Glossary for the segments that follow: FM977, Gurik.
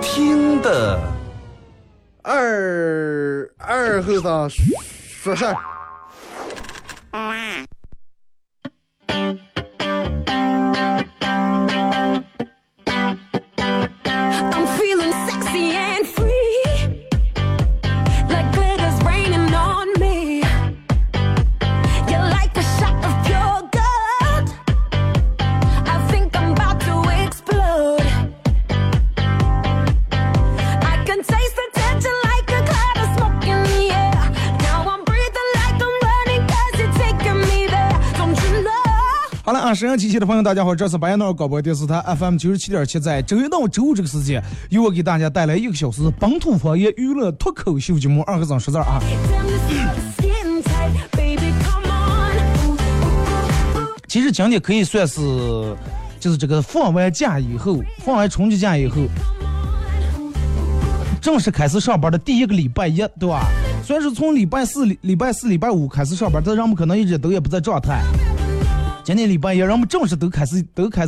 听的。二和尚说事儿。沈阳机器的朋友大家好，这次白彦淖尔广播电视台 FM97.7 在周一到周五这个时间由我给大家带来一个小时本土方言娱乐脱口秀节目二和尚说事儿啊。其实今天可以算是就是这个放完春节假以后正式开始上班的第一个礼拜一，对吧？虽然是从礼拜四礼拜五开始上班，但人们可能一直都也不在状态。今天礼拜一，人们正式都开始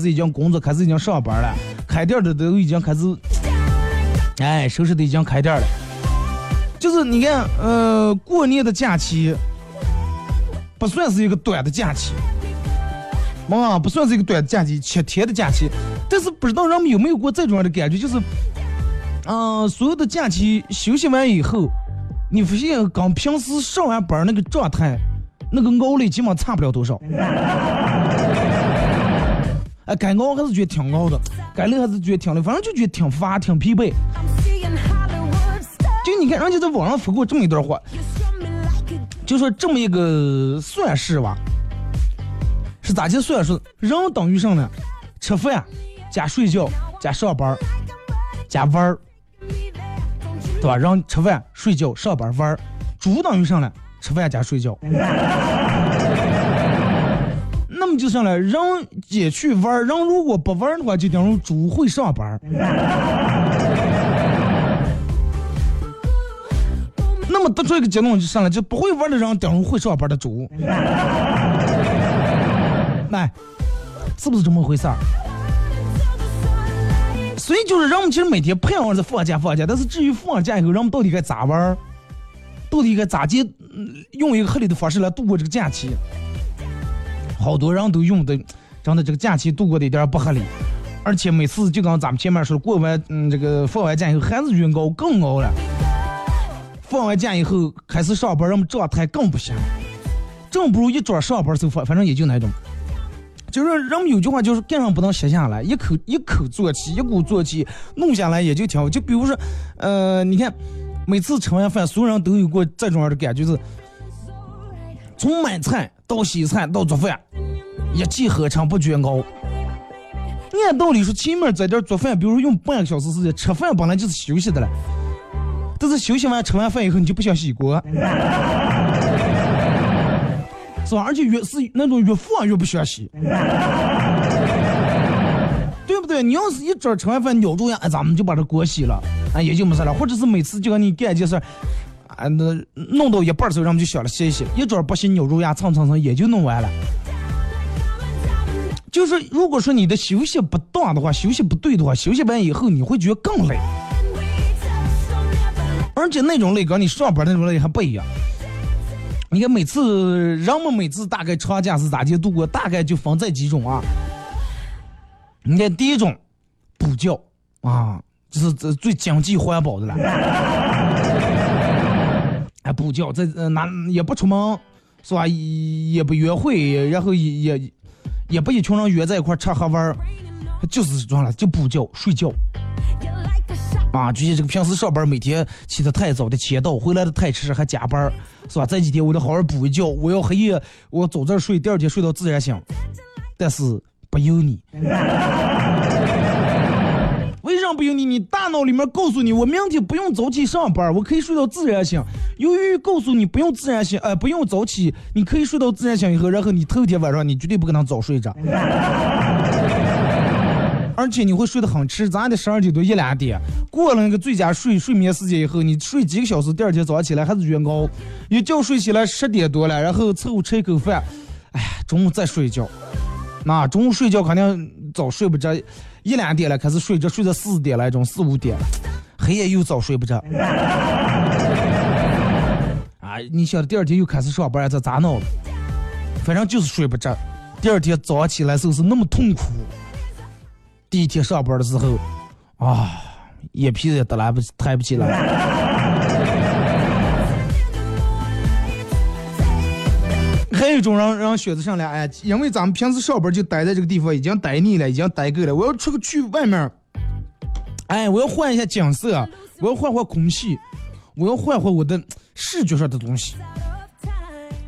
已经工作，开始已经上班了，开店的都已经开始，哎，收拾的已经开店了。就是你看，过年的假期不算是一个短的假期，不算是一个短的假期，7天的假期。但是不知道人们有没有过这种的感觉，就是，所有的假期休息完以后，你发现跟平时上完班那个状态，那个熬力基本差不了多少。哎，该熬还是觉得挺熬的，该累还是觉得挺累，反正就觉得挺乏挺疲惫。就你看人家在网上说过这么一段话，就说这么一个算式吧，是咋去算式？人等于什么呢？吃饭加睡觉加上班加玩，对吧？人吃饭睡觉上班玩，主等于什么呢？吃饭加睡觉。那么就上来人也去玩，人如果不玩的话就等于主会上班。那么得出一个结论，就上来就不会玩的人等于会上班的主。来，是不是这么回事儿？所以就是人们其实每天盼望着放假，但是至于放假以后人们到底该咋玩，到底该咋接，用一个合理的方式来度过这个假期，好多人都用的真的这个假期度过的一点不合理，而且每次就跟咱们前面说过完，这个放完假以后还是晕高更高了，放完假以后开始上班，人们状态更不行，正不如一转上班就放，反正也就那种，就是人们有句话就是干上不能歇下来，一鼓作气弄下来也就挺好。就比如说，你看。每次吃完饭，所有人都有过这种样的感觉，就是从买菜到洗菜到做饭，一气呵成不觉熬。你按道理说，前面在这做饭，比如说用半个小时时间，吃饭本来就是休息的了，但是休息完吃完饭以后，你就不想洗锅，是吧？而且越是那种越放越不想洗，对不对？你要是一直吃完饭咬住牙，咱们就把这锅洗了。啊，也就没事了。或者是每次就跟你干一件事，弄到一半的时候，人们就想了歇一歇，一转不行扭住牙蹭也就弄完了。就是如果说你的休息不当的话，休息不对的话，休息完以后你会觉得更累，而且那种累跟你上班那种累还不一样。你看人们每次大概长假是咋地度过，大概就分这几种啊。你看第一种，补觉啊。这是最讲究环保的了，哎，补觉这也不出门，是吧？也不约会，然后也不一群人约在一块吃喝玩，就是这样了，就补觉睡觉。啊，就是这个平时上班每天起得太早的迟到，回来的太迟还加班，是吧？这几天我得好好补一觉，我要黑夜我走这儿睡，第二天睡到自然醒，但是不由你。为啥不用你大脑里面告诉你我明天不用早起上班，我可以睡到自然醒，由于告诉你不用早起，你可以睡到自然醒以后，然后你头一天晚上你绝对不可能早睡着，而且你会睡得很迟，咱得12点多1-2点过了那个最佳睡眠时间以后，你睡几个小时，第二天早上起来还是晕高，一觉睡起来10点多了，然后凑合吃一口饭，哎，中午再睡一觉，那中午睡觉肯定早睡不着，一两点了开始睡着，睡到4点来钟4、5点了，黑夜又早睡不着。啊，你晓得第二天又开始上班，这咋闹了？反正就是睡不着。第二天早上起来时候是那么痛苦，第一天上班的时候啊，眼皮子也抬不起来。还有一种让选择上来，哎，因为咱们平时上班就待在这个地方，已经待腻了，已经待够了，我要出去外面，哎，我要换一下景色，我要换换空气，我要换换我的视觉上的东西。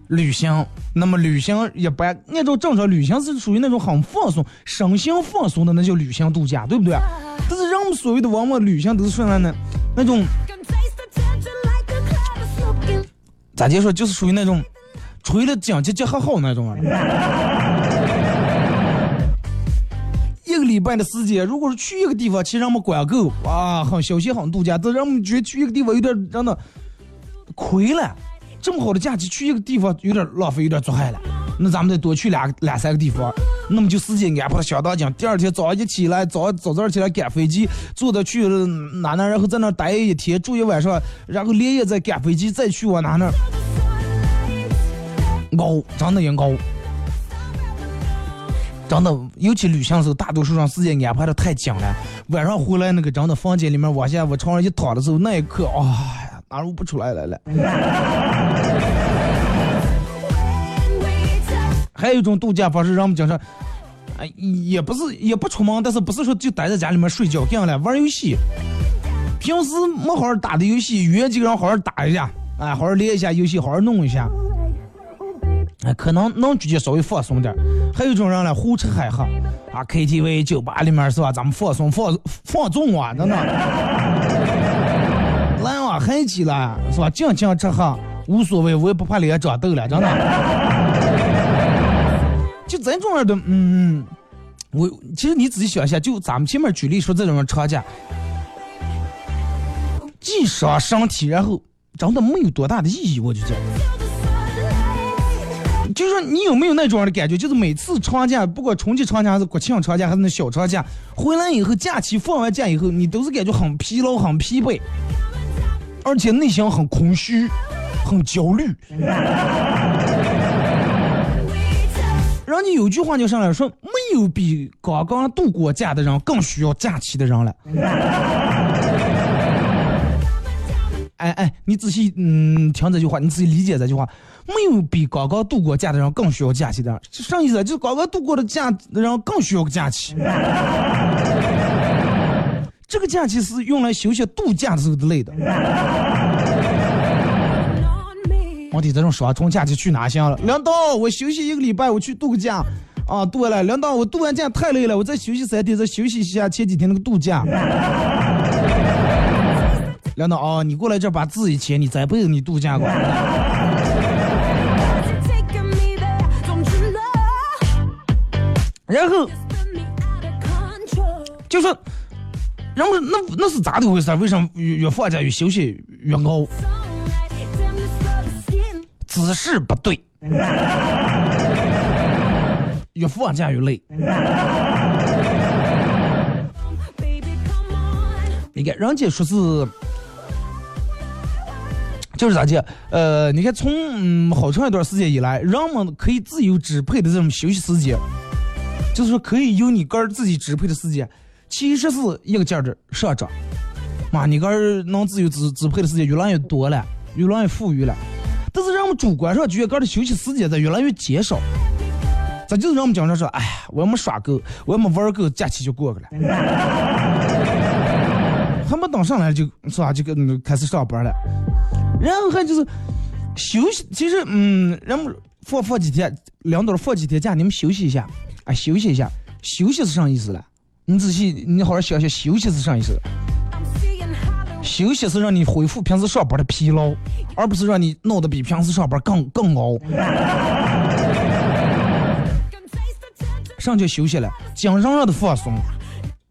旅行，那么旅行也不按照正常，旅行是属于那种很放松、身心放松的，那叫旅行度假，对不对？但是人们所谓的往往旅行都是说那种，咋接说，就是属于那种。除了讲究这还好那种啊，一个礼拜的时间，如果是去一个地方，其实让我们管够啊，很小心很度假，但让我们觉得去一个地方有点让他亏了，这么好的假期去一个地方有点浪费，有点做害了，那咱们得多去两三个地方，那么就时间安排的相当紧。第二天早上起来，早上起来赶飞机，坐着去哪哪，然后在那待一天，住一晚上，然后连夜再赶飞机再去往哪哪。高，真的也高，真的，尤其旅行的时候，大多数上时间安排的太紧了。晚上回来那个真的房间里面，我床上一躺的时候，那一刻，啊，哪入不出来了。还有一种度假方式，让我们讲说，哎，也不出门，但是不是说就待在家里面睡觉这样了，玩游戏。平时没好好打的游戏，约几个人好好打一下，哎，好好练一下游戏，好好弄一下。哎，可能能直接稍微放松点。还有一种人来胡吃海喝啊 ，KTV 酒吧里面是吧？咱们放松放纵啊，真的。来啊，嗨起来是吧？尽情吃喝无所谓，我也不怕脸长痘了，真的。就这种人的，我其实你仔细想一下，就咱们前面举例说这种人吵架，既伤身体，然后真的没有多大的意义，我就觉得。就是说你有没有那种的感觉，就是每次长假，不管春节长假还是国庆长假还是那小长假，回来以后假期放完假以后，你都是感觉很疲劳很疲惫，而且内心很空虚很焦虑。人家有句话就上来说，没有比刚刚度过假的人更需要假期的人了。哎，你仔细听这句话，你自己理解这句话，没有比刚刚度过假的人更需要假期的人，上意思就是刚刚度过的假的人更需要个假期。这个假期是用来休息度假的时候的累的。我得这种耍冲假期去哪行了？梁导，我休息一个礼拜，我去度个假啊，度完了，梁导，我度完假太累了，我再休息3天，再休息一下前几天那个度假。梁导啊，你过来这把自己钱，你再不你度假过来。然后就说，然后那是咋的回事？为啥越放假越休息越高？姿势不对，越放假越累。你看，人家说是。就是咋讲，你看从好长一段时间以来，人们可以自由支配的这种休息时间，就是说可以由你个人自己支配的时间，其实是一个劲儿的上涨。妈，你个人能自由支配的时间越来越多了，越来越富裕了。但是人们主观上觉得个人的休息时间在越来越减少。咱就是让我们讲着说，哎，我要么耍够，我要么玩够，假期就过去了。还没等上来就是吧，就开始上班了。然后还就是休息，其实然后放几天，两朵放几天假，你们休息一下啊，休息一下，休息是啥意思了？你仔细，你好好想想，休息是啥意思？休息是让你恢复平时上班的疲劳，而不是让你弄得比平时上班更熬。上就休息了，精神上的放松，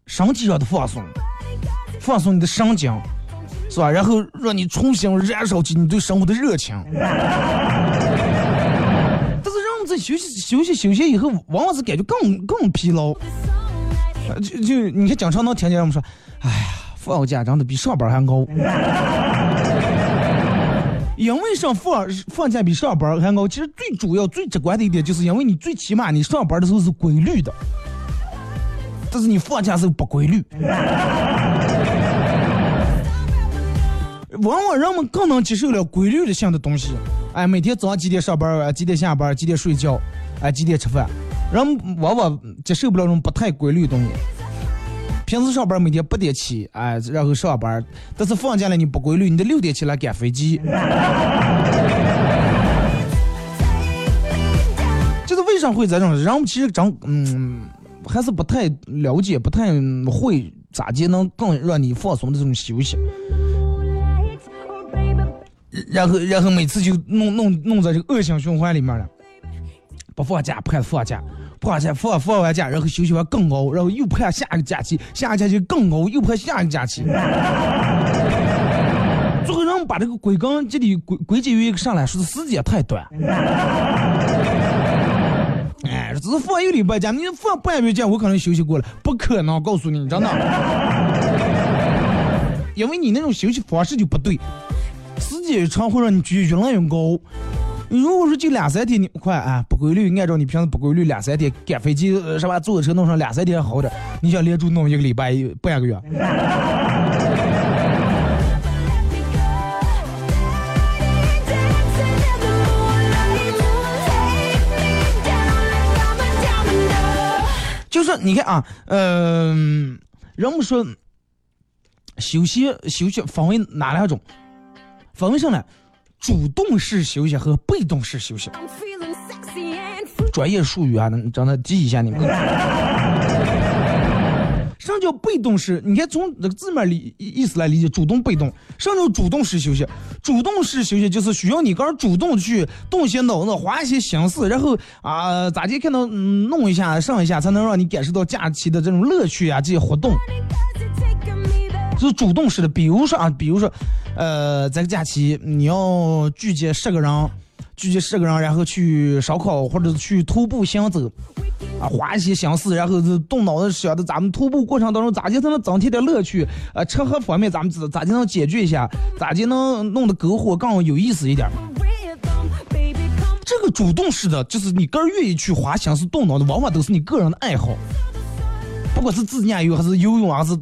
身体上的放松，放松你的神经。是吧？然后让你重新燃烧起你对生活的热情。但是让我们在休息以后，往往是感觉更疲劳，就你看经常能听见人们说，哎呀，放假长得比上班还高。因为上放假比上班还高，其实最主要最直观的一点就是因为你最起码你上班的时候是规律的，但是你放假是不规律。往往人们更能接受了规律的性的东西，哎，每天早上几点上班，几点下班，几点睡觉，哎，几点吃饭，人们往往接受不了这种不太规律的东西。平时上班每天8点起，哎，然后上班，但是放假了你不规律，你得6点起来赶飞机。这是为啥会这种？人们其实还是不太了解，不太会咋接能更让你放松的这种休息。然后每次就弄在这个恶性循环里面了，不放假不敢放假，放完假然后休息完更熬，然后又盼下一个假期，下一个假期更熬，又盼下一个假期。最后让把这个鬼刚这里归结于一个上来说的时间太短。哎，只是放一个礼拜假，你放半个月假我可能休息过了，不可能，告诉你真的，因为你那种休息方式就不对。时间长会让你觉越来越高，你如果说就2-3天你快啊不规律，按照你平时不规律2-3天赶飞机是吧，坐车弄上2-3天好点，你想连住弄一个礼拜半个月。就是你看啊，人们说休息分为哪两种？分为上来主动式休息和被动式休息，专业术语啊，能让他记一下你们。什么叫被动式？你看从这个字面意思来理解，主动被动。什么叫主动式休息？主动式休息就是需要你个人主动去动些脑子，花一些心思，然后啊咋地看到弄一下上一下，才能让你感受到假期的这种乐趣啊，这些活动。就是主动式的，比如说，在个假期你要聚集十个人，然后去烧烤或者去徒步行走，啊，花一些心思，然后动脑子想着咱们徒步过程当中咋就能增添点乐趣，吃喝方面咱们咋就能解决一下，咋就能弄得篝火更有意思一点。这个主动式的，就是你个人愿意去花心思动脑子，往往都是你个人的爱好。不管是自驾游还是游泳还是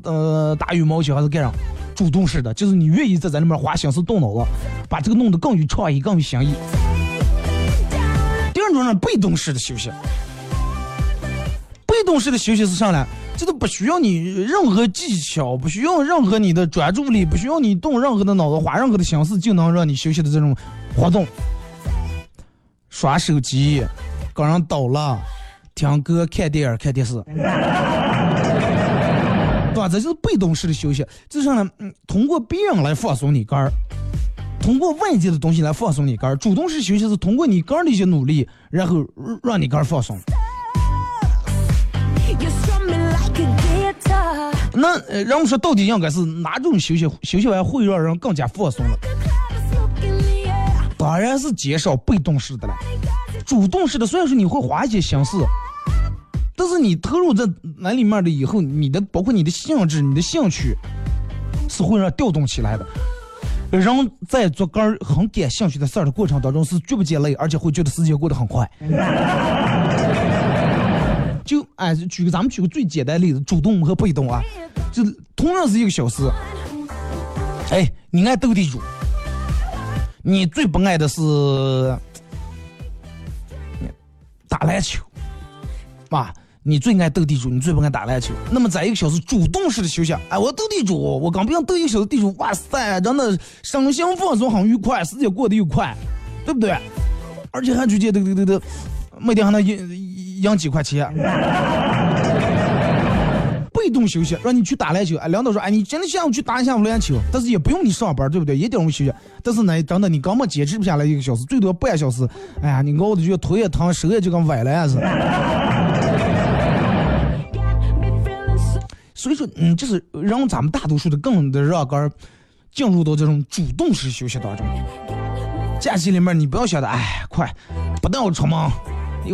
打羽毛球还是干啥，主动式的就是你愿意在咱里面花心思动脑子，把这个弄得更有创意更有新意。第二种是被动式的休息，被动式的休息是上来这都不需要你任何技巧，不需要任何你的专注力，不需要你动任何的脑子花任何的心思就能让你休息的这种活动，耍手机搞人倒了听歌看电影看电视。对吧？这就是被动式的休息，就像呢，通过别人来放松你肝儿，通过外界的东西来放松你肝儿。主动式休息是通过你肝儿的一些努力，然后让你肝儿放松。那让我说，到底应该是哪种休息完会让人更加放松了？当然是减少被动式的了。主动式的虽然说你会花一些心思，但是你投入在那里面的以后，你的包括你的性质、你的兴趣，是会让调动起来的。人在做个很感兴趣的事儿的过程当中，是绝不觉累，而且会觉得时间过得很快。就哎，咱们举个最简单的例子，主动和被动啊，就同样是1个小时。哎，你爱斗地主，你最不爱的是打篮球，啊。你最爱斗地主，你最不爱打篮球。那么在1个小时主动式的休息，哎，我斗地主，我刚不想斗1个小时地主，哇塞，真的身心放松很愉快，时间过得又快，对不对？而且还直接对，每天还能赢几块钱。被动休息，让你去打篮球，哎，领导说，哎，你真的下午去打一下午篮球，但是也不用你上班，对不对？也得我们休息。但是呢，真的你根本坚持不下来1个小时，最多半小时，哎呀，你熬的就腿也疼，手也就跟崴了样子。所以说，就是让咱们大多数的更的让杆进入到这种主动式休息当中。假期里面你不要想的，哎，快，不带我出门，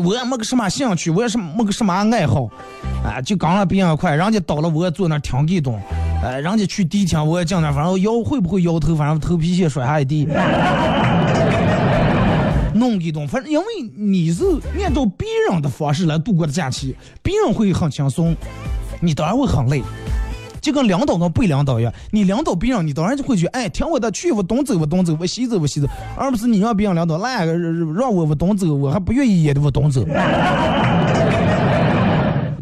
我也没个什么兴趣，我也是没个什么爱好，就刚了别人快，人家倒了我也坐那挺激动，人家去低墙我也进那，反正腰会不会腰头，反正头皮屑甩下一地，弄激动。反正因为你是面对别人的方式来度过的假期，别人会很轻松，你当然会很累。就跟领导跟被领导一样，你领导别人，你当然就会觉得，哎，听我的，去我东走我东走，我西走我西走，而不是你让别人领导来让我东走，我还不愿意也得我东走。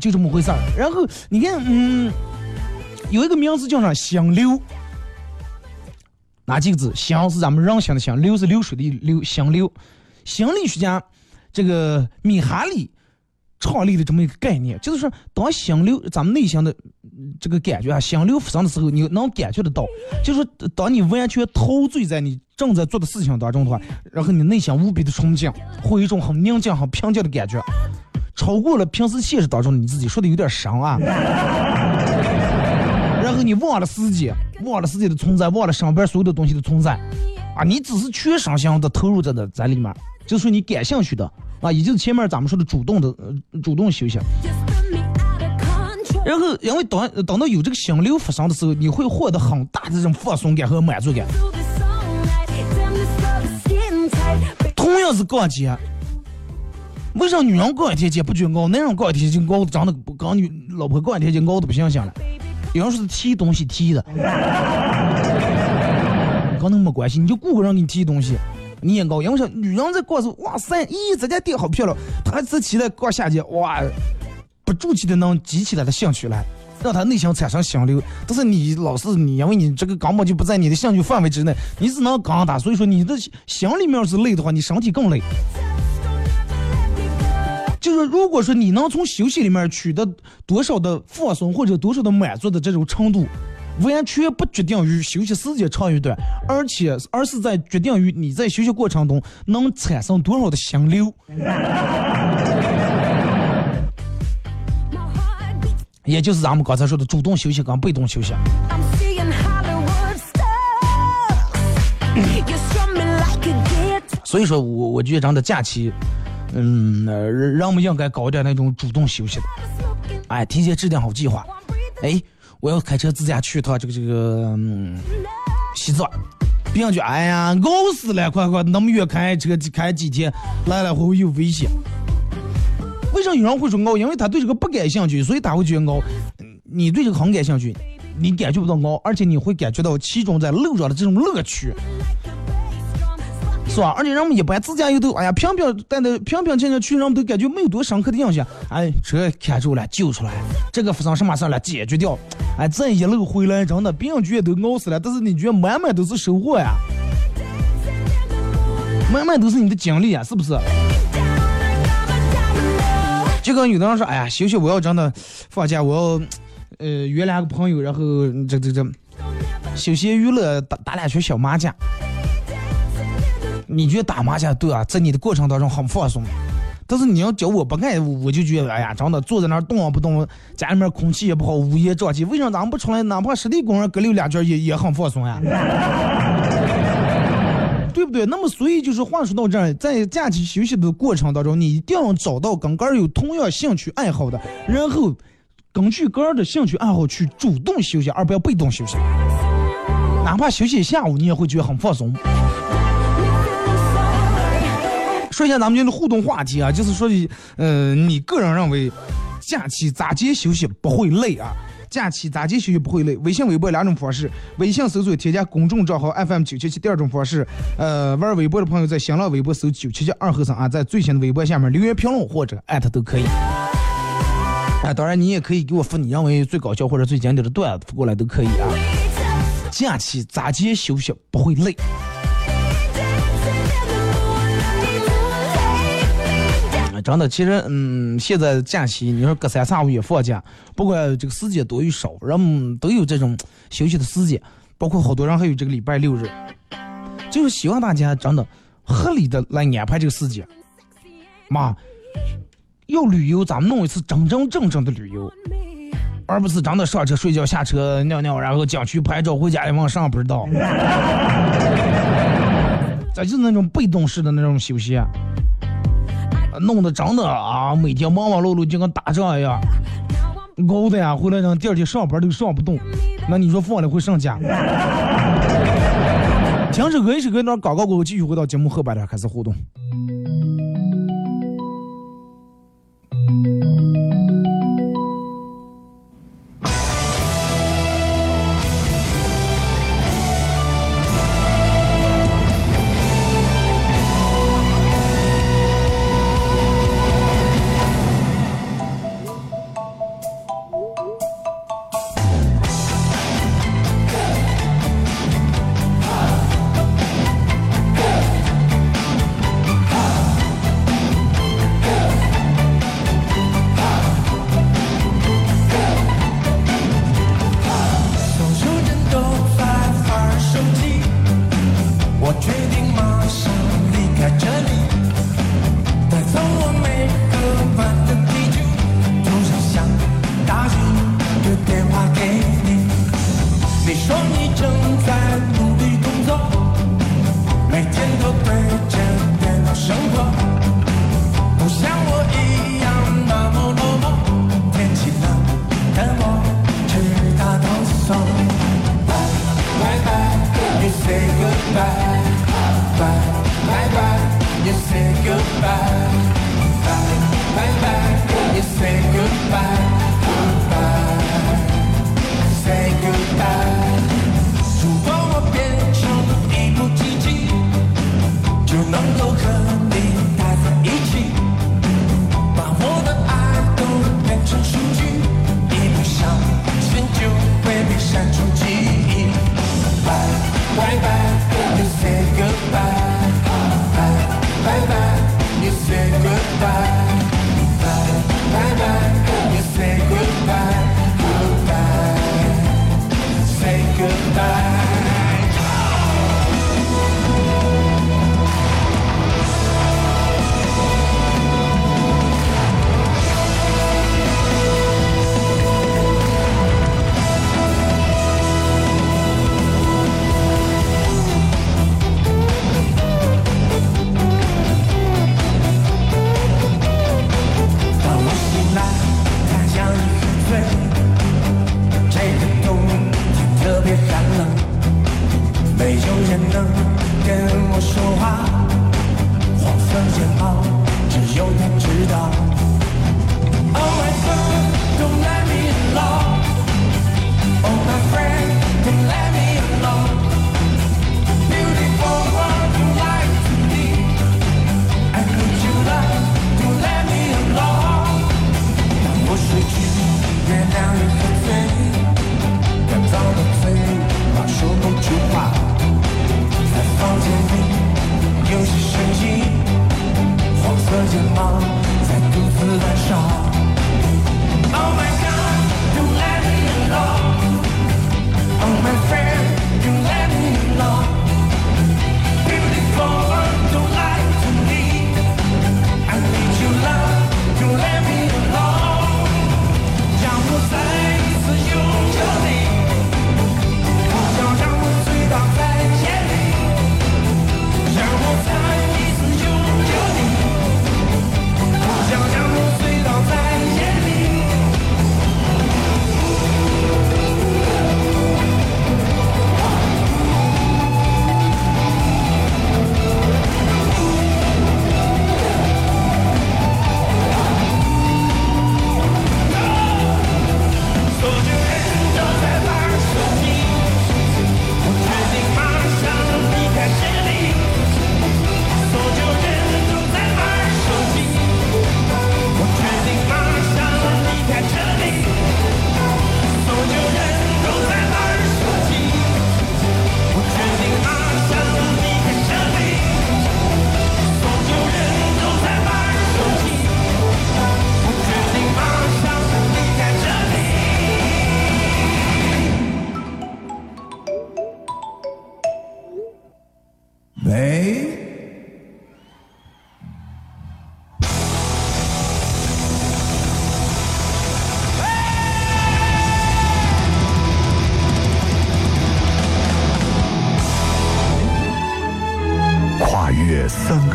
就这么回事儿。然后你看，有一个名字叫上想溜，哪几个字？想是咱们人想的想，溜是流水的溜，想溜。心理学家这个米哈里创立的这么一个概念，就是说当想溜咱们内心的这个感觉啊，想溜发生的时候，你能感觉得到，就是当你完全陶醉在你正在做的事情当中的话，然后你内心无比的冲劲，会有一种很宁静很平静的感觉，超过了平时现实当中你自己，说的有点伤啊。然后你忘了世界，忘了世界的存在，忘了上边所有的东西的存在啊，你只是全身心的投入在的在里面，就是你感兴趣的啊，也就是前面咱们说的主动的、主动休息。然后因为等到有这个心流发生的时候，你会获得很大的这种放松感和满足感。同样是逛街，为啥女人逛一天街不觉得高，男人逛一天街高的长得不刚，女老婆逛一天街高的不行行了，有人说是踢东西踢的，跟那没关系，你就雇个人给你踢东西，你也高。因为啥女人在逛是哇塞，咦，这家店好漂亮，她自己在逛下街，哇，不住气的能激起来的兴趣来，让她内心产生想留。但是你老是你，因为你这个根本就不在你的兴趣范围之内，你只能刚打，所以说你的心里面是累的话，你身体更累。就是如果说你能从休息里面取得多少的放松或者多少的满足的这种程度，完全不决定于休息时间长与短，而是在决定于你在休息过程中能产生多少的心流。也就是咱们刚才说的主动休息跟被动休息。所以说我觉得咱的假期让我们应该搞点那种主动休息的，哎，提前制定好计划，哎，我要开车自驾去一趟这个西藏，别人就哎呀熬死了，快那么远开车开几天，来来回回又危险。为啥有人会说熬？因为他对这个不感兴趣，所以他会觉得熬。你对这个很感兴趣，你感觉不到熬，而且你会感觉到其中在路上的这种乐趣。是吧？而且人们一般自驾游都哎呀平平静静去，人们都感觉没有多深刻的印象。哎，车开出来救出来，这个发生什么事了解决掉。哎，这一路回来真的别人觉得都熬死了，但是你觉得满满都是收获呀，满满都是你的经历呀，是不是？就跟有的人说，哎呀，休息我要真的放假，我要约两个朋友，然后这休闲娱乐打两圈小麻将。你觉得打麻将对啊，在你的过程当中很放松，但是你要叫我不干，我就觉得哎呀，真的坐在那儿动啊不动，家里面空气也不好，乌烟瘴气。为啥咱们不出来？哪怕实地公园隔溜两圈也很放松呀，对不对？那么所以就是话说到这儿，在假期休息的过程当中，你一定要找到跟个有同样兴趣爱好的，然后根据个的兴趣爱好去主动休息，而不要被动休息。哪怕休息一下午，你也会觉得很放松。说一下咱们今天的互动话题啊，就是说，你个人认为假期咋接休息不会累啊？假期咋接休息不会累？微信、微博两种方式，微信搜索添加公众账号 FM977； 第二种方式，玩微博的朋友在新浪微博搜977@2和尚啊，在最新的微博下面留言评论或者艾特都可以。啊，当然你也可以给我发你认为最搞笑或者最经典的段子过来都可以啊。假期咋接休息不会累？真的，其实，现在假期，你说隔三差五也放假，不管这个时间多与少，人们都有这种休息的时间，包括好多人还有这个礼拜六日，就是希望大家真的合理的来安排这个时间。妈，要旅游，咱们弄一次真正的旅游，而不是真的上车睡觉，下车尿尿，然后景区拍照，回家也往上不知道。咱就是那种被动式的那种休息啊。弄得真的啊，每天忙忙碌碌就跟打仗一样，熬的呀，回来让第二天上班都上不动，那你说放了会上架？听首歌，一首歌一段广告过后，继续回到节目后半段开始互动。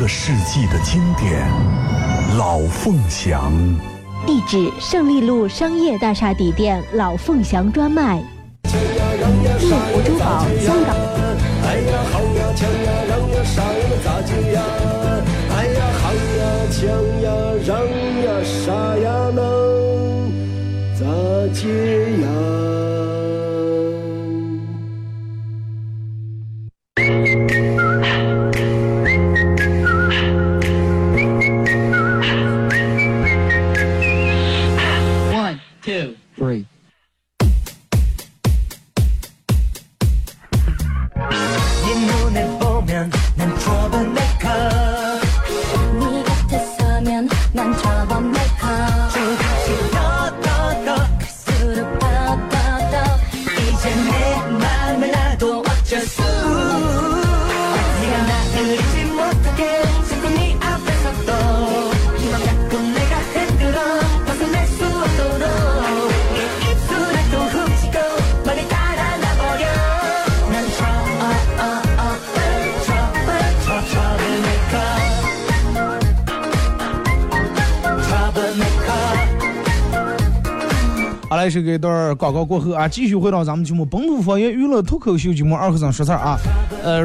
世纪的经典，老凤祥地址：胜利路商业大厦底店老凤祥专卖。乐活珠宝，香港。哎呀好呀强呀，让呀上呀咋就呀？哎呀好呀强呀，让呀啥呀能咋就呀？Three. 来是一段广告过后啊，继续回到咱们节目本土方言娱乐脱口秀节目二和尚说事儿啊。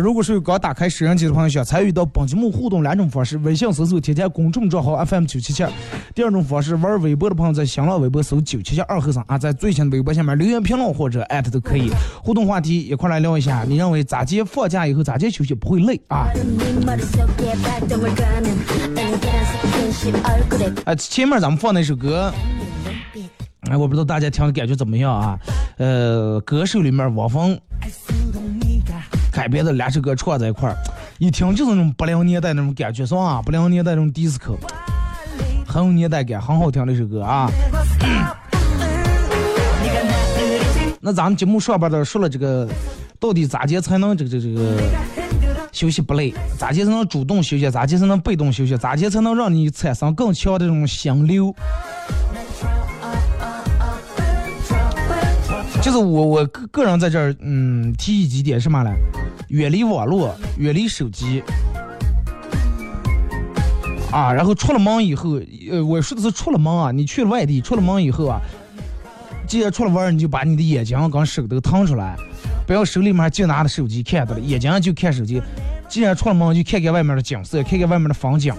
如果是刚打开摄像机的朋友，想参与到本节目互动两种方式：微信搜索添加公众账号 FM977； 第二种方式，玩微博的朋友在新浪微博搜977二和尚啊，在最新的微博下面留言评论或者艾特都可以。互动话题一块来聊一下，你认为咋接放假以后咋接休息不会累啊？前面咱们放那首歌。哎，我不知道大家听的感觉怎么样啊？歌手里面汪峰改编的两首歌串在一块儿，一听就是那种80年代那种感觉，是吧？80年代那种 disco， 很有年代感，很好听的一首歌啊。那咱们节目上边的说了这个，到底咋接才能这个休息不累？咋接才能主动休息？咋接才能被动休息？咋接才能让你产生更强的这种心流？就是我个人在这儿，提议几点是嘛嘞？远离网络，远离手机，啊，然后出了门以后，我说的是出了门啊，你去了外地，出了门以后啊，既然出了门，你就把你的眼睛跟手都腾出来，不要手里面还就拿着手机看到了，眼睛就看手机。既然出了门，就看看外面的景色，看看外面的风景，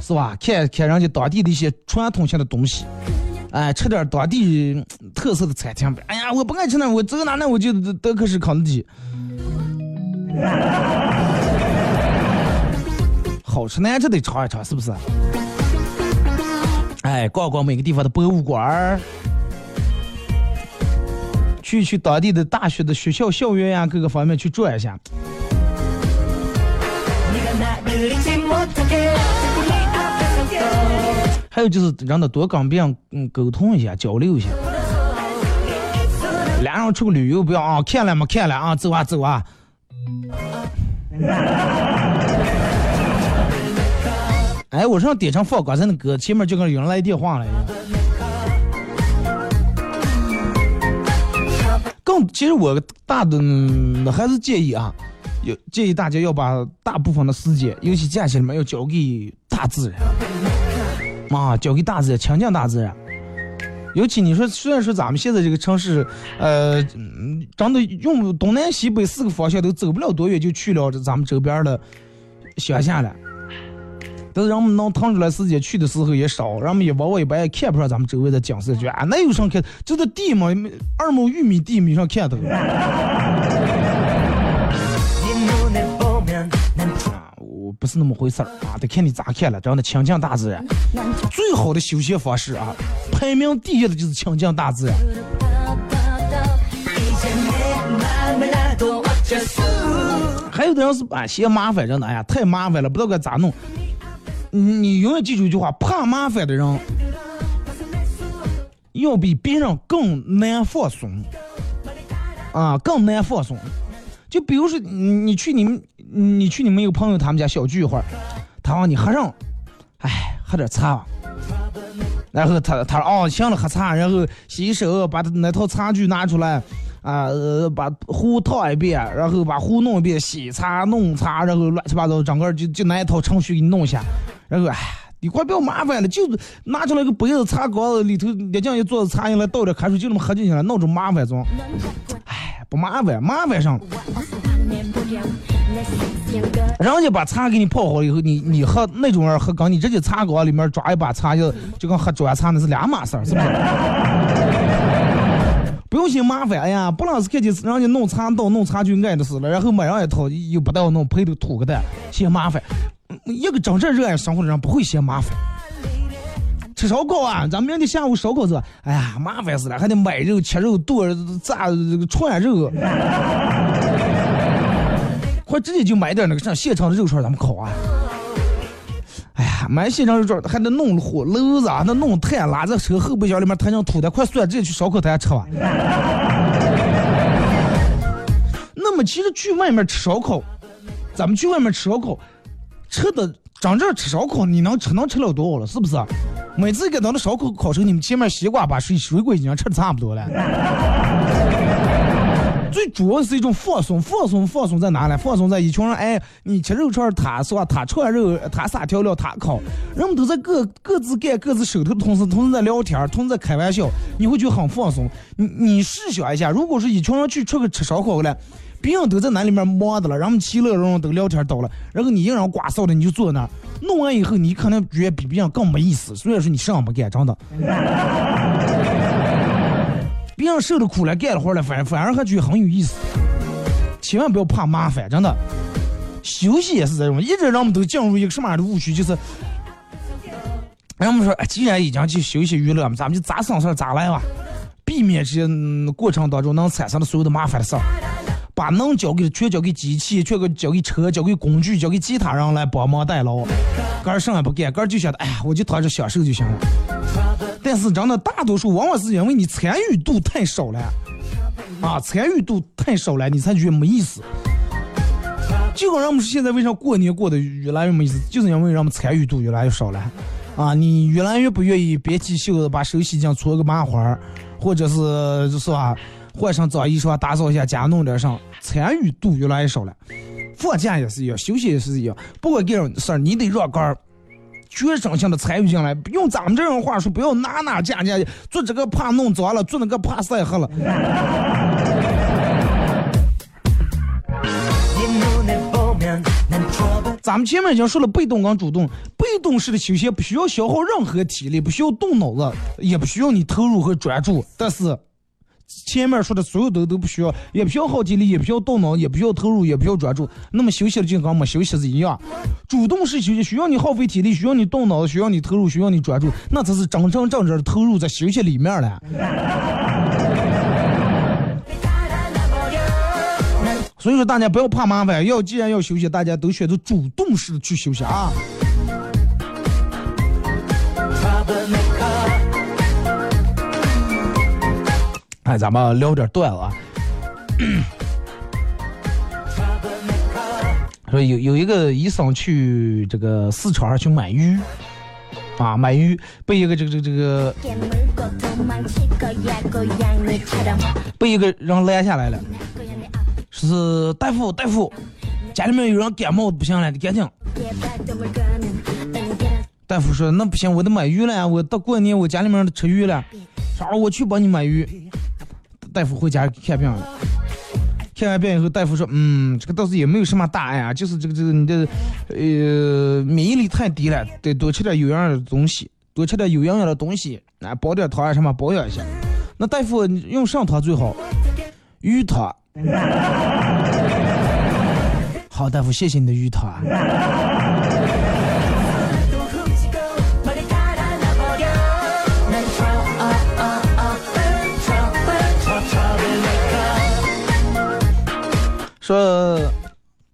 是吧？看看人家当地的一些传统性的东西。哎，吃点当地特色的餐厅。哎呀，我不爱吃那，我走哪呢我就德克士肯德基，好吃呢这得尝一尝，是不是？哎，逛逛每个地方的博物馆，去当地的大学的学校校园呀，各个方面去转一下。还有就是让他多跟别人沟通一下，交流一下。俩人出去旅游不要啊，看了嘛看了啊，走啊走啊。哎，我上点上放刚才的歌，前面就跟有人来电话了。其实我大的还是建议啊，建议大家要把大部分的时间，尤其假期里面要交给大自然。啊，交给大自然，亲近大自然。尤其你说，虽然说咱们现在这个城市，真的用东南西北4个方向都走不了多远，就去了咱们周边的乡下了。但是人们能腾出来时间去的时候也少，人们也往往一般也看不上咱们周围的景色，觉得啊，那有上看，就在地嘛，2亩玉米地没上看的。不是那么回事儿啊，得看你咋看了。这样的亲近大自然，最好的休闲方式啊，排名第一的就是亲近大自然。还有的人是把嫌麻烦着呢，哎呀，太麻烦了，不知道该咋弄。你永远记住一句话：怕麻烦的人，要比别人更难放松啊，更难放松。就比如说你去你们一个朋友他们家小聚一会儿，他让你喝上，哎，喝点茶吧。然后他说哦，行了，喝茶，然后洗手，把那套茶具拿出来，啊，把壶烫一遍，然后把壶弄一遍，洗茶弄茶，然后乱七八糟，整个就拿一套程序给你弄一下，然后哎，你快不要麻烦了，就拿出来个杯子擦膏子里头，连酱一做擦进来，倒点开水就那么喝进去了，闹着麻烦中。哎，不麻烦，麻烦上了。人家把茶给你泡好了以后，你喝那种人喝刚，你直接茶缸里面抓一把茶就跟喝抓茶那是两码事儿，是不是？不用嫌麻烦，哎呀，不老是客气，人家弄茶倒弄茶就爱的事了，然后买人家掏又不带我弄，赔的吐个蛋，嫌麻烦。一个真正热爱生活的人不会嫌麻烦。吃烧烤啊，咱们明天下午烧烤做，哎呀，麻烦死了，还得买肉切肉剁炸串肉。快直接就买点那个像现场的肉串咱们烤啊！哎呀，买现场肉串还得弄火炉子啊，那弄炭拉在车后备箱里面，他想吐的快算，直接去烧烤摊吃吧。那么其实去外面吃烧烤，咱们去外面吃烧烤，吃的长这吃烧烤，你能吃了多少了？是不是？每次给咱的烧烤烤成你们前面西瓜把水果已经吃的差不多了。最主要是一种放松在哪里？放松在一群人，哎，你吃肉串他说他串肉他撒调料他烤，人们都在各自干各自手头的同时在聊天，同时在开玩笑，你会觉得很放松。你试想一下，如果是一群人去吃烧烤了，别人都在那里面摸的了，然后其乐融融都聊天到了，然后你一个人刮臊的你就坐那儿，弄完以后你可能觉得比别人更没意思，所以说你上不干真的。别人受了苦了，干了活了，反而还觉得很有意思。千万不要怕麻烦，真的。休息也是这种，一直让我们都进入一个什么样的误区，就是，让我们说，哎，既然已经去休息娱乐，咱们就咋省事儿咋来吧，避免这些过程当中能产生的所有的麻烦的事儿，把能全交给机器，全交给车，交给工具，交给其他人来帮忙代劳。个人上也不干，个人就想着，哎呀，我就躺着享受就行了。但是真的大多数往往是因为你参与度太少了啊，参与度太少了，你才觉得没意思。就跟我们现在为啥过年过得越来越没意思，就是因为让我们参与度越来越少了啊！你越来越不愿意别起袖子把手洗净搓个麻花，或者是就是啊换上早衣裳打扫一下家弄点上，参与度越来越少了。放假也是一样，休息也是一样，不管各种事儿你得绕杆儿。全身性的参与进来，用咱们这种话说，不要拿拿架架，做这个怕弄砸了，做那个怕晒黑了。咱们前面已经说了，被动跟主动，被动式的休息不需要消耗任何体力，不需要动脑子，也不需要你投入和专注。但是前面说的所有都不需要，也不需要耗体力，也不需要动脑，也不需要投入，也不需要专注。那么休息的就跟我们休息是一样，主动式休息需要你耗费体力，需要你动脑，需要你投入，需要你专注，那才是真正正的投入在休息里面了。所以说大家不要怕麻烦，既然要休息，大家都选择主动式去休息啊。哎，咱们聊点段子啊。说有一个医生去这个市场去买鱼啊，买鱼被一个被一个人拦下来了，是大夫，家里面有人感冒不行了，你赶紧。大夫说那不行，我得买鱼了，我到过年我家里面吃鱼了，啥我去帮你买鱼。大夫回家看病了，看完病以后，大夫说：“这个倒是也没有什么大碍啊，就是这个你的，免疫力太低了，得多吃点有营养的东西，啊，煲点汤啊什么保养一下。”那大夫用上汤最好，鱼汤。好，大夫，谢谢你的鱼汤。说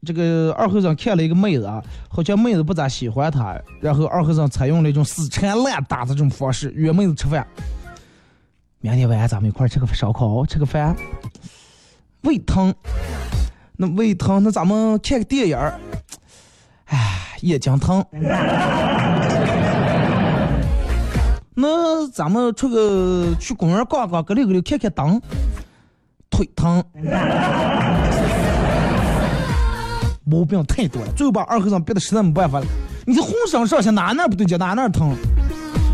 这个二和尚看了一个妹子啊，好像妹子不咋喜欢他，然后二和尚采用了一种死缠烂打的这种方式，约妹子吃饭。明天晚上咱们一块吃个烧烤，吃个饭。胃疼，那咱们看个电影儿。哎，也讲疼。那咱们出个去公园逛逛，溜看看灯。腿疼。毛病太多了，最后把二和尚憋得实在没办法了，你这浑身上下哪不对劲，哪疼啊？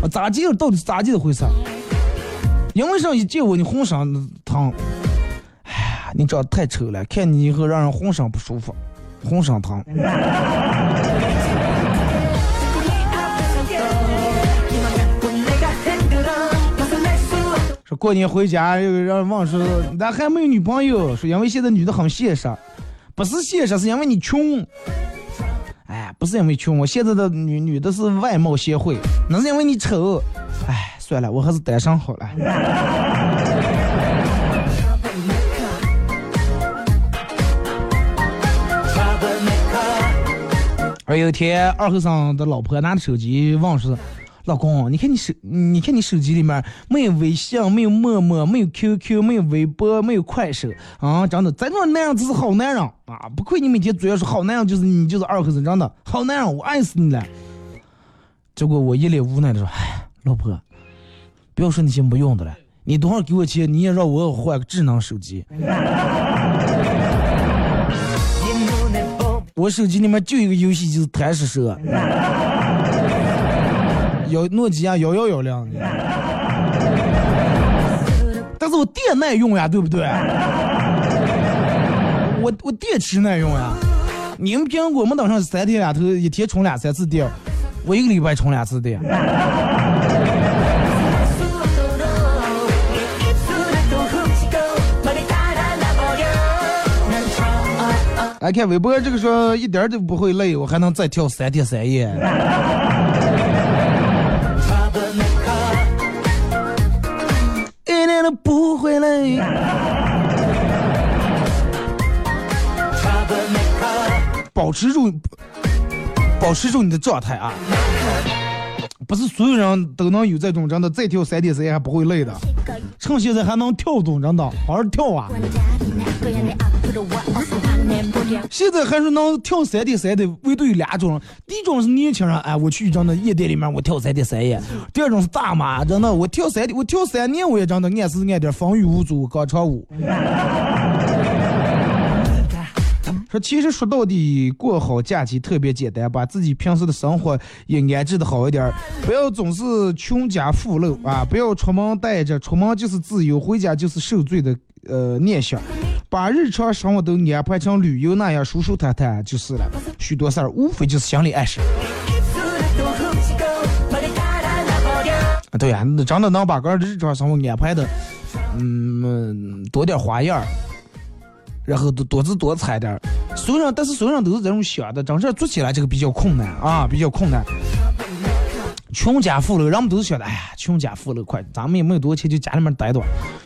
咋地到底咋地的回事？因为上一见我你浑身疼，哎呀，你长得太丑了，看你以后让人浑身不舒服，浑身疼。说过年回家又让人问说咱还没有女朋友，说因为现在女的很现实，不是现实，是因为你穷。哎，不是因为穷，我现在的女的是外貌协会，那是因为你丑。哎，算了，我还是单身好了。而有一天二和尚的老婆拿着手机问说，老公，你看你手机里面没有微信，没有陌陌，没有 QQ， 没有微博，没有快手啊！真的，咱这男人只是好男人啊！不愧你每天嘴要说好男人，就是你就是二和尚，真的好男人，我爱死你了。结果我一脸无奈的说：“哎，老婆，不要说那些没用的了，你多少给我钱，你也让我换个智能手机。我手机里面就一个游戏，就是贪吃蛇。”有诺基亚1110，但是我电耐用呀，对不对？我电池耐用呀。你们苹果没等上3天2头，一天充2-3次电，我一个礼拜充2次电。来看微博，这个说一点都不会累，我还能再跳3天3夜。不会累。保持住你的状态啊！不是所有人都能有这种真的再跳3天3夜还不会累的，趁现在还能跳动，真的好好跳啊！现在还是能跳3天3夜的，唯独有2种。第一种是年轻人，哎，我去真的夜店里面我跳3天3夜；第二种是大妈，真的我跳三年我也真的按时按点风雨无阻广场舞。说其实说到底，过好假期特别简单，把自己平时的生活也安置的好一点，不要总是穷家富路啊，不要出门带着，出门就是自由，回家就是受罪的念想。把日常生活都安排成旅游那样舒舒坦坦就是了，许多事儿无非就是心理暗示。对呀，你真的能把个日常生活安排的，多点花样，然后多姿多彩点。虽然但是虽然都是这种小的，整事做起来这个比较困难啊，比较困难。穷家富了，人们都是晓得，哎呀，穷家富了，快，咱们也没有多钱，就家里面待着，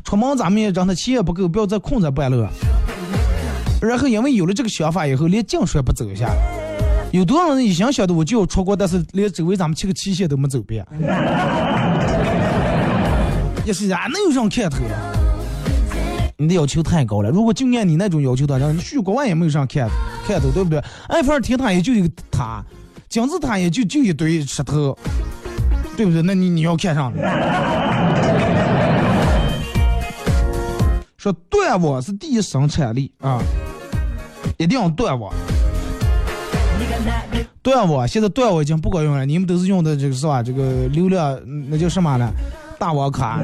出门咱们也让他钱也不够，不要再困在半路。然后因为有了这个想法以后，连净水不走一下，有多少人以前晓得我就要出国，但是连周围咱们7个期限都没走遍，也是哪能有上看头？你的要求太高了，如果就按你那种要求的，让你去国外也没有上看头，对不对？埃菲尔铁塔也就一个塔，金字塔也就一堆石头。对不对？那你要看上了。说断网是第一生产力啊，一定要断网。断网现在断网已经不管用了，你们都是用的这个是吧？这个流量那叫什么呢？大网卡。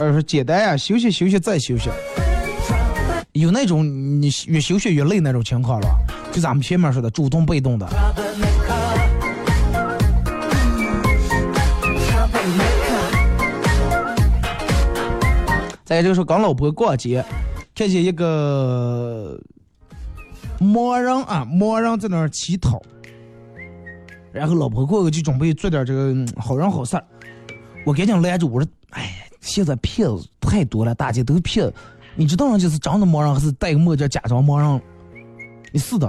而说简单呀，休息休息再休息。有那种你越休息越累那种情况了，就咱们前面说的主动被动的。再就是说跟老婆逛街，看见一个魔人在那儿乞讨，然后老婆过去就准备做点这个好人好事儿，我赶紧拦住，我说哎，现在骗子太多了，大家都骗子，你知道人就是长得魔人还是戴个墨镜假装魔人？你是的。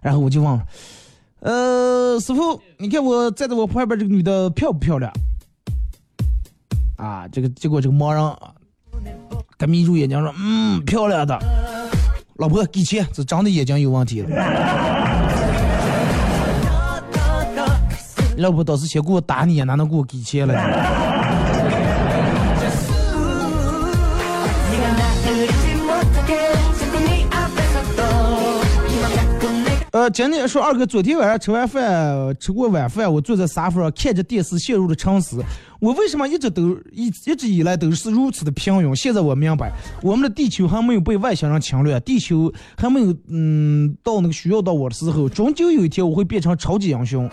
然后我就忘了，师傅，你看我站在我旁边这个女的漂不漂亮？啊，这个结果这个魔人他眯住眼睛说，漂亮的。老婆给钱，这长得眼睛有问题了。老婆到时先给我打你，哪能给我给钱了？今天说二哥，昨天晚上吃过晚饭，我坐在沙发上看着电视，陷入了沉思。我为什么一直以来都是如此的平庸？现在我明白，我们的地球还没有被外星人侵略，地球还没有到那个需要到我的时候，终究有一天我会变成超级英雄。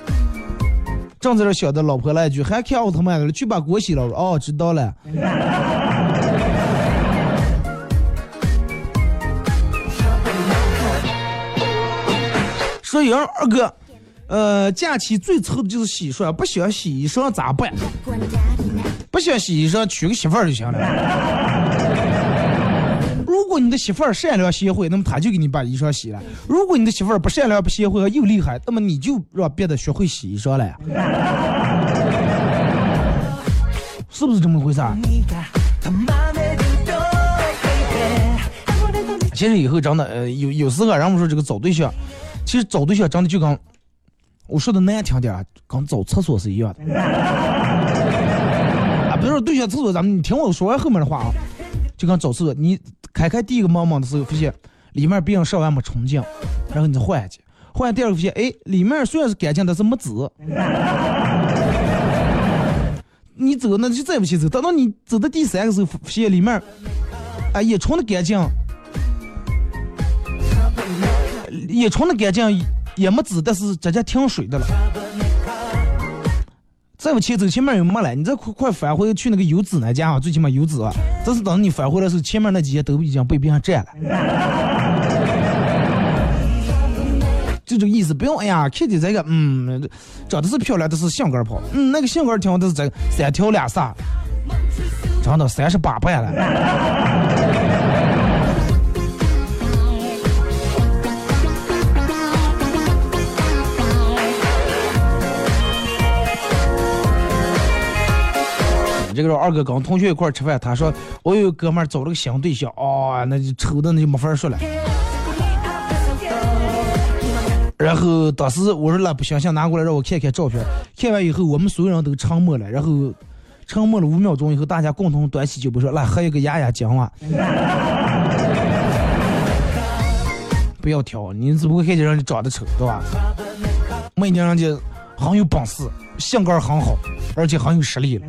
正在这想的老婆来一句，还看奥特曼了，去把锅洗了。哦，知道了。说有人二哥，假期最愁的就是洗涮，不想洗衣裳咋办？不想洗衣裳，娶个媳妇儿就行了。如果你的媳妇儿善良贤惠，那么她就给你把衣裳洗了；如果你的媳妇儿不善良不贤惠又厉害，那么你就让别的学会洗衣裳了呀，是不是这么回事？其实以后真的，有时候人们说这个找对象。其实找对象真的就跟我说的难听点，跟找厕所是一样的啊！比如说对象厕所，你听我说完后面的话啊，就跟找厕所，你开开第一个茫茫的时候，发现里面别人上完没冲净，然后你再换去，换第二个发现，哎，里面虽然是干净，但是没纸。你走那就再不去走，等到你走到第三个时候，发现里面啊也冲的干净。也冲的干净也没纸，但是直接停水的了。再往前走，前面有没了？你再快返回去那个油纸那家啊，最起码油纸啊。但是等你返回来的时候，前面那几页都已经被别人占了。就这个意思，不用哎呀，看见这个长得是漂亮，但是性格不好，那个性格挺好，但是这个三挑两煞，长到38倍了。这个时候二哥跟同学一块吃饭，他说我有哥们儿找了个新对象，哦，那就丑的那就没法说了。然后当时我说那不行，先拿过来让我看看照片。看完以后，我们所有人都沉默了，然后沉默了5秒钟以后，大家共同端起酒杯说：“来喝一个压压惊啊！”不要挑，你只不过看见人家长得丑，对吧？没见人家很有本事，性格很好，而且很有实力。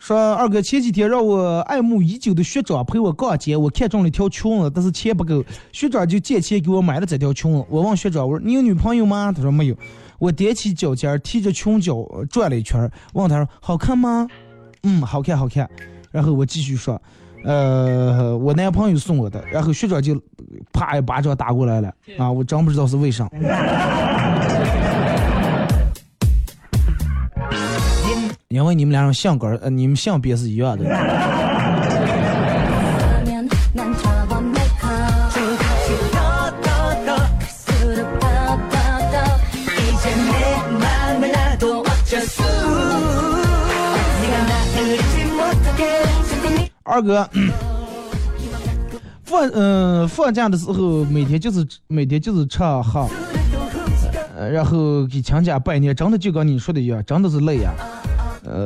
说二哥前几天让我爱慕已久的学长陪我逛街，我看中了一条裙子，但是钱不够，学长就借钱给我买了这条裙子。我问学长，我说你有女朋友吗？他说没有。我踮起脚尖踢着裙角转了一圈，问他说好看吗？好看好看。然后我继续说我男朋友送我的。然后学长就啪一巴掌打过来了啊！我真不知道是为啥。因为你们俩人性格你们性别是一样的。二哥放假的时候每天就是吃喝，然后给强家拜年，真的就跟你说的一样，真的是累啊。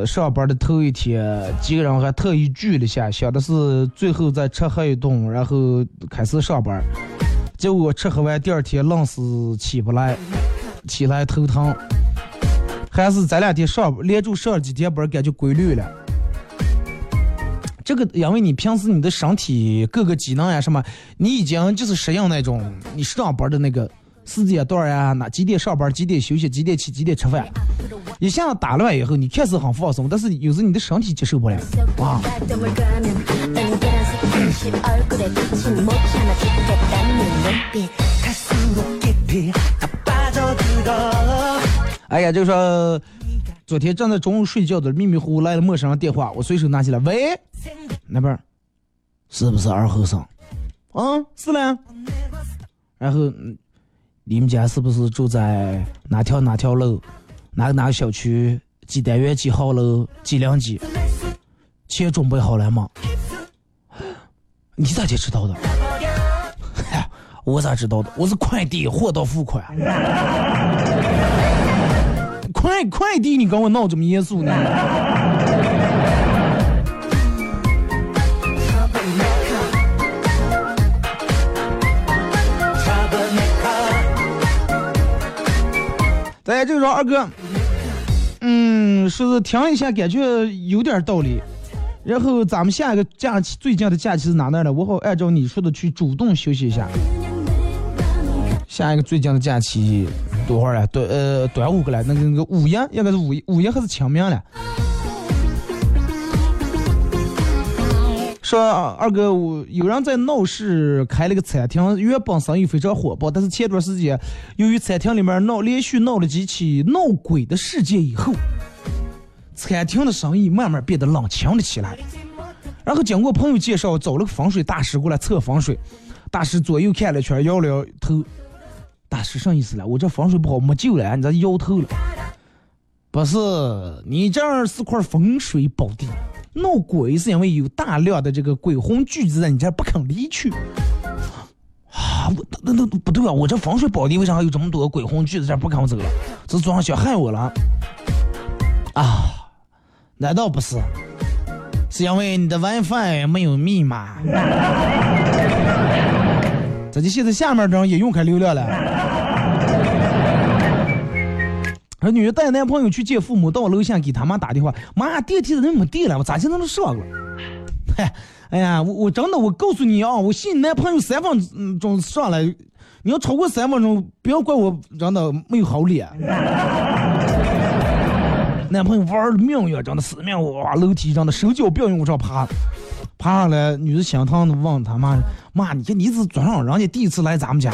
上班的头一天，几个人还特意聚了下，想的是最后再吃喝一顿，然后开始上班。结果吃喝完第二天愣是起不来，起来头疼。还是咱俩天连住上几天班，感觉规律了。这个因为你平时你的身体各个机能呀什么，你已经就是适应那种你上班的那个时间段呀，哪几点上班，几点休息，几点起，几点吃饭。一下打乱以后，你确实很放松，但是有时你的身体接受不了啊。哎呀，就说昨天站在中午睡觉的迷迷糊糊来了陌生人电话，我随手拿起来，喂，那边是不是二后生？啊，是嘞。然后你们家是不是住在哪条楼？哪个小区几单元几号楼几两几？钱准备好了吗？你咋就知道的？我咋知道的？我是快递货到付款。快递，你跟我闹这么严肃呢？哎，这个说二哥，是听一下感觉有点道理，然后咱们下一个假期，最近的假期是哪哪的，我会按照你说的去主动休息一下。下一个最近的假期多会儿了？短五个了，那个五一，要个是五一还是清明了？说二哥，有人在闹市开了个餐厅，原本生意非常火爆，但是前段时间由于餐厅里面连续闹了几起闹鬼的事件以后，餐厅的生意慢慢变得冷清了起来。然后经过朋友介绍，找了个风水大师过来测风水，大师左右看了圈，摇了摇头。大师什么意思了？我这风水不好，没救了，你这摇头了？不是，你这儿是块风水宝地。闹鬼是因为有大量的这个鬼魂聚集在你这不肯离去啊！那不对啊！我这风水宝地为啥有这么多鬼魂聚集在这不肯走了？这装想害我了啊？难道不是？是因为你的 WiFi 没有密码？这就现在下面这也用开流量了。而女的带男朋友去见父母，到楼下给他妈打电话，妈，电梯的人没电了，我咋现在都上了？哎呀，我真的，我告诉你啊，我信男朋友3分钟上来，你要超过3分钟，不要怪我真的没有好脸。男朋友玩命呀，真的死命哇，楼梯真的手脚不要用，我这爬上来，女的想当的问他妈，妈，你看你是转让人家第一次来咱们家。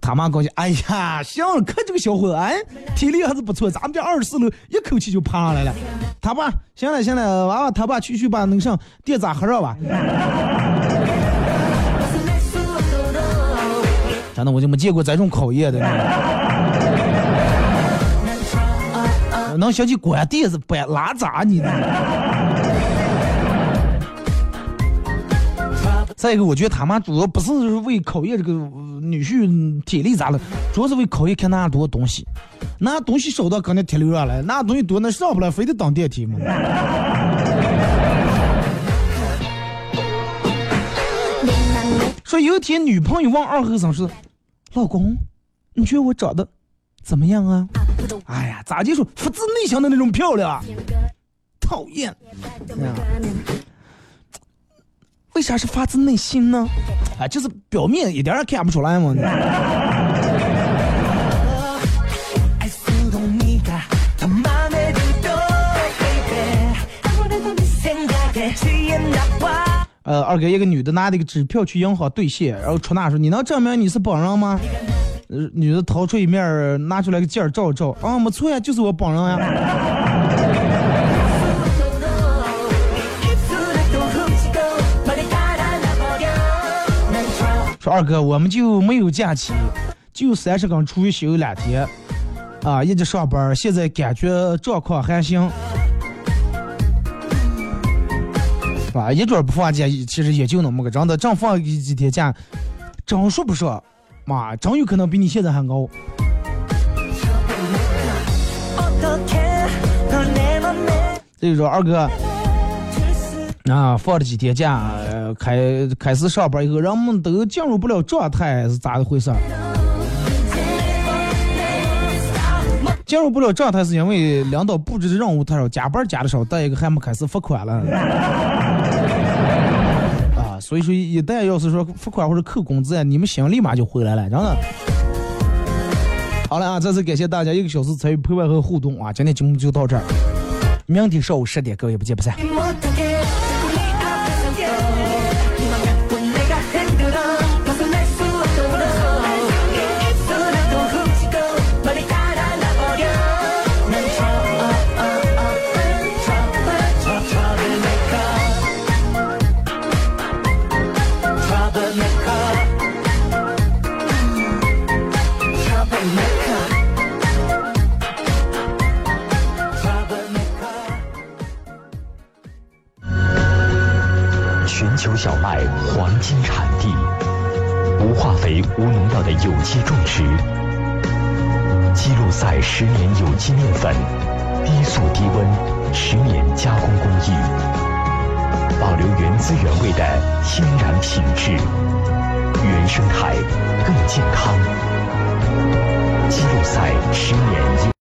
他妈高兴，哎呀，行，看这个小伙，哎，体力还是不错，咱们这24楼一口气就爬上来了。他爸，行了，娃娃他爸去吧，能上电闸合着吧？真的，我就没见过这种考验的。能想起关电是白拉闸你的。再一个，我觉得他妈主要不是为考验这个女婿体力咋了，主要是为考验看拿多东西，拿东西少到刚才铁流上来，拿东西多那上不来，非得挡电梯嘛。说有一天女朋友问二和尚说：“老公，你觉得我长得怎么样啊？”哎呀，咋就说发自内心的那种漂亮，讨厌。为啥是发自内心呢？啊，就是表面一点也看不出来嘛。二哥，一个女的拿那个纸票去银行兑现，然后出纳说：“你能证明你是本人吗？”女的掏出一面，拿出来个件照一照，啊，没错呀，就是我本人呀。说二哥，我们就没有假期，就30天出去休2天，啊，一直上班，现在感觉状况还行，啊，一准不放假，其实也就那么个真的，正放几天假，真说不说，妈，真有可能比你现在还高。这个说二哥。啊，放了几天假，开始上班以后，人们都进入不了状态，是咋的回事？进入不了状态是因为领导布置的任务太少，加班加的少，再一个还没开始罚款了。啊，所以说一旦要是说罚款或者扣工资，你们心立马就回来了，真的。好了啊，再次感谢大家1个小时参与陪伴和互动啊，今天节目就到这儿，明天上午10点，各位不见不散。小麦黄金产地，无化肥无农药的有机种植，基路赛10年有机面粉，低速低温10年加工工艺，保留原汁原味的天然品质，原生态更健康。季路赛10年。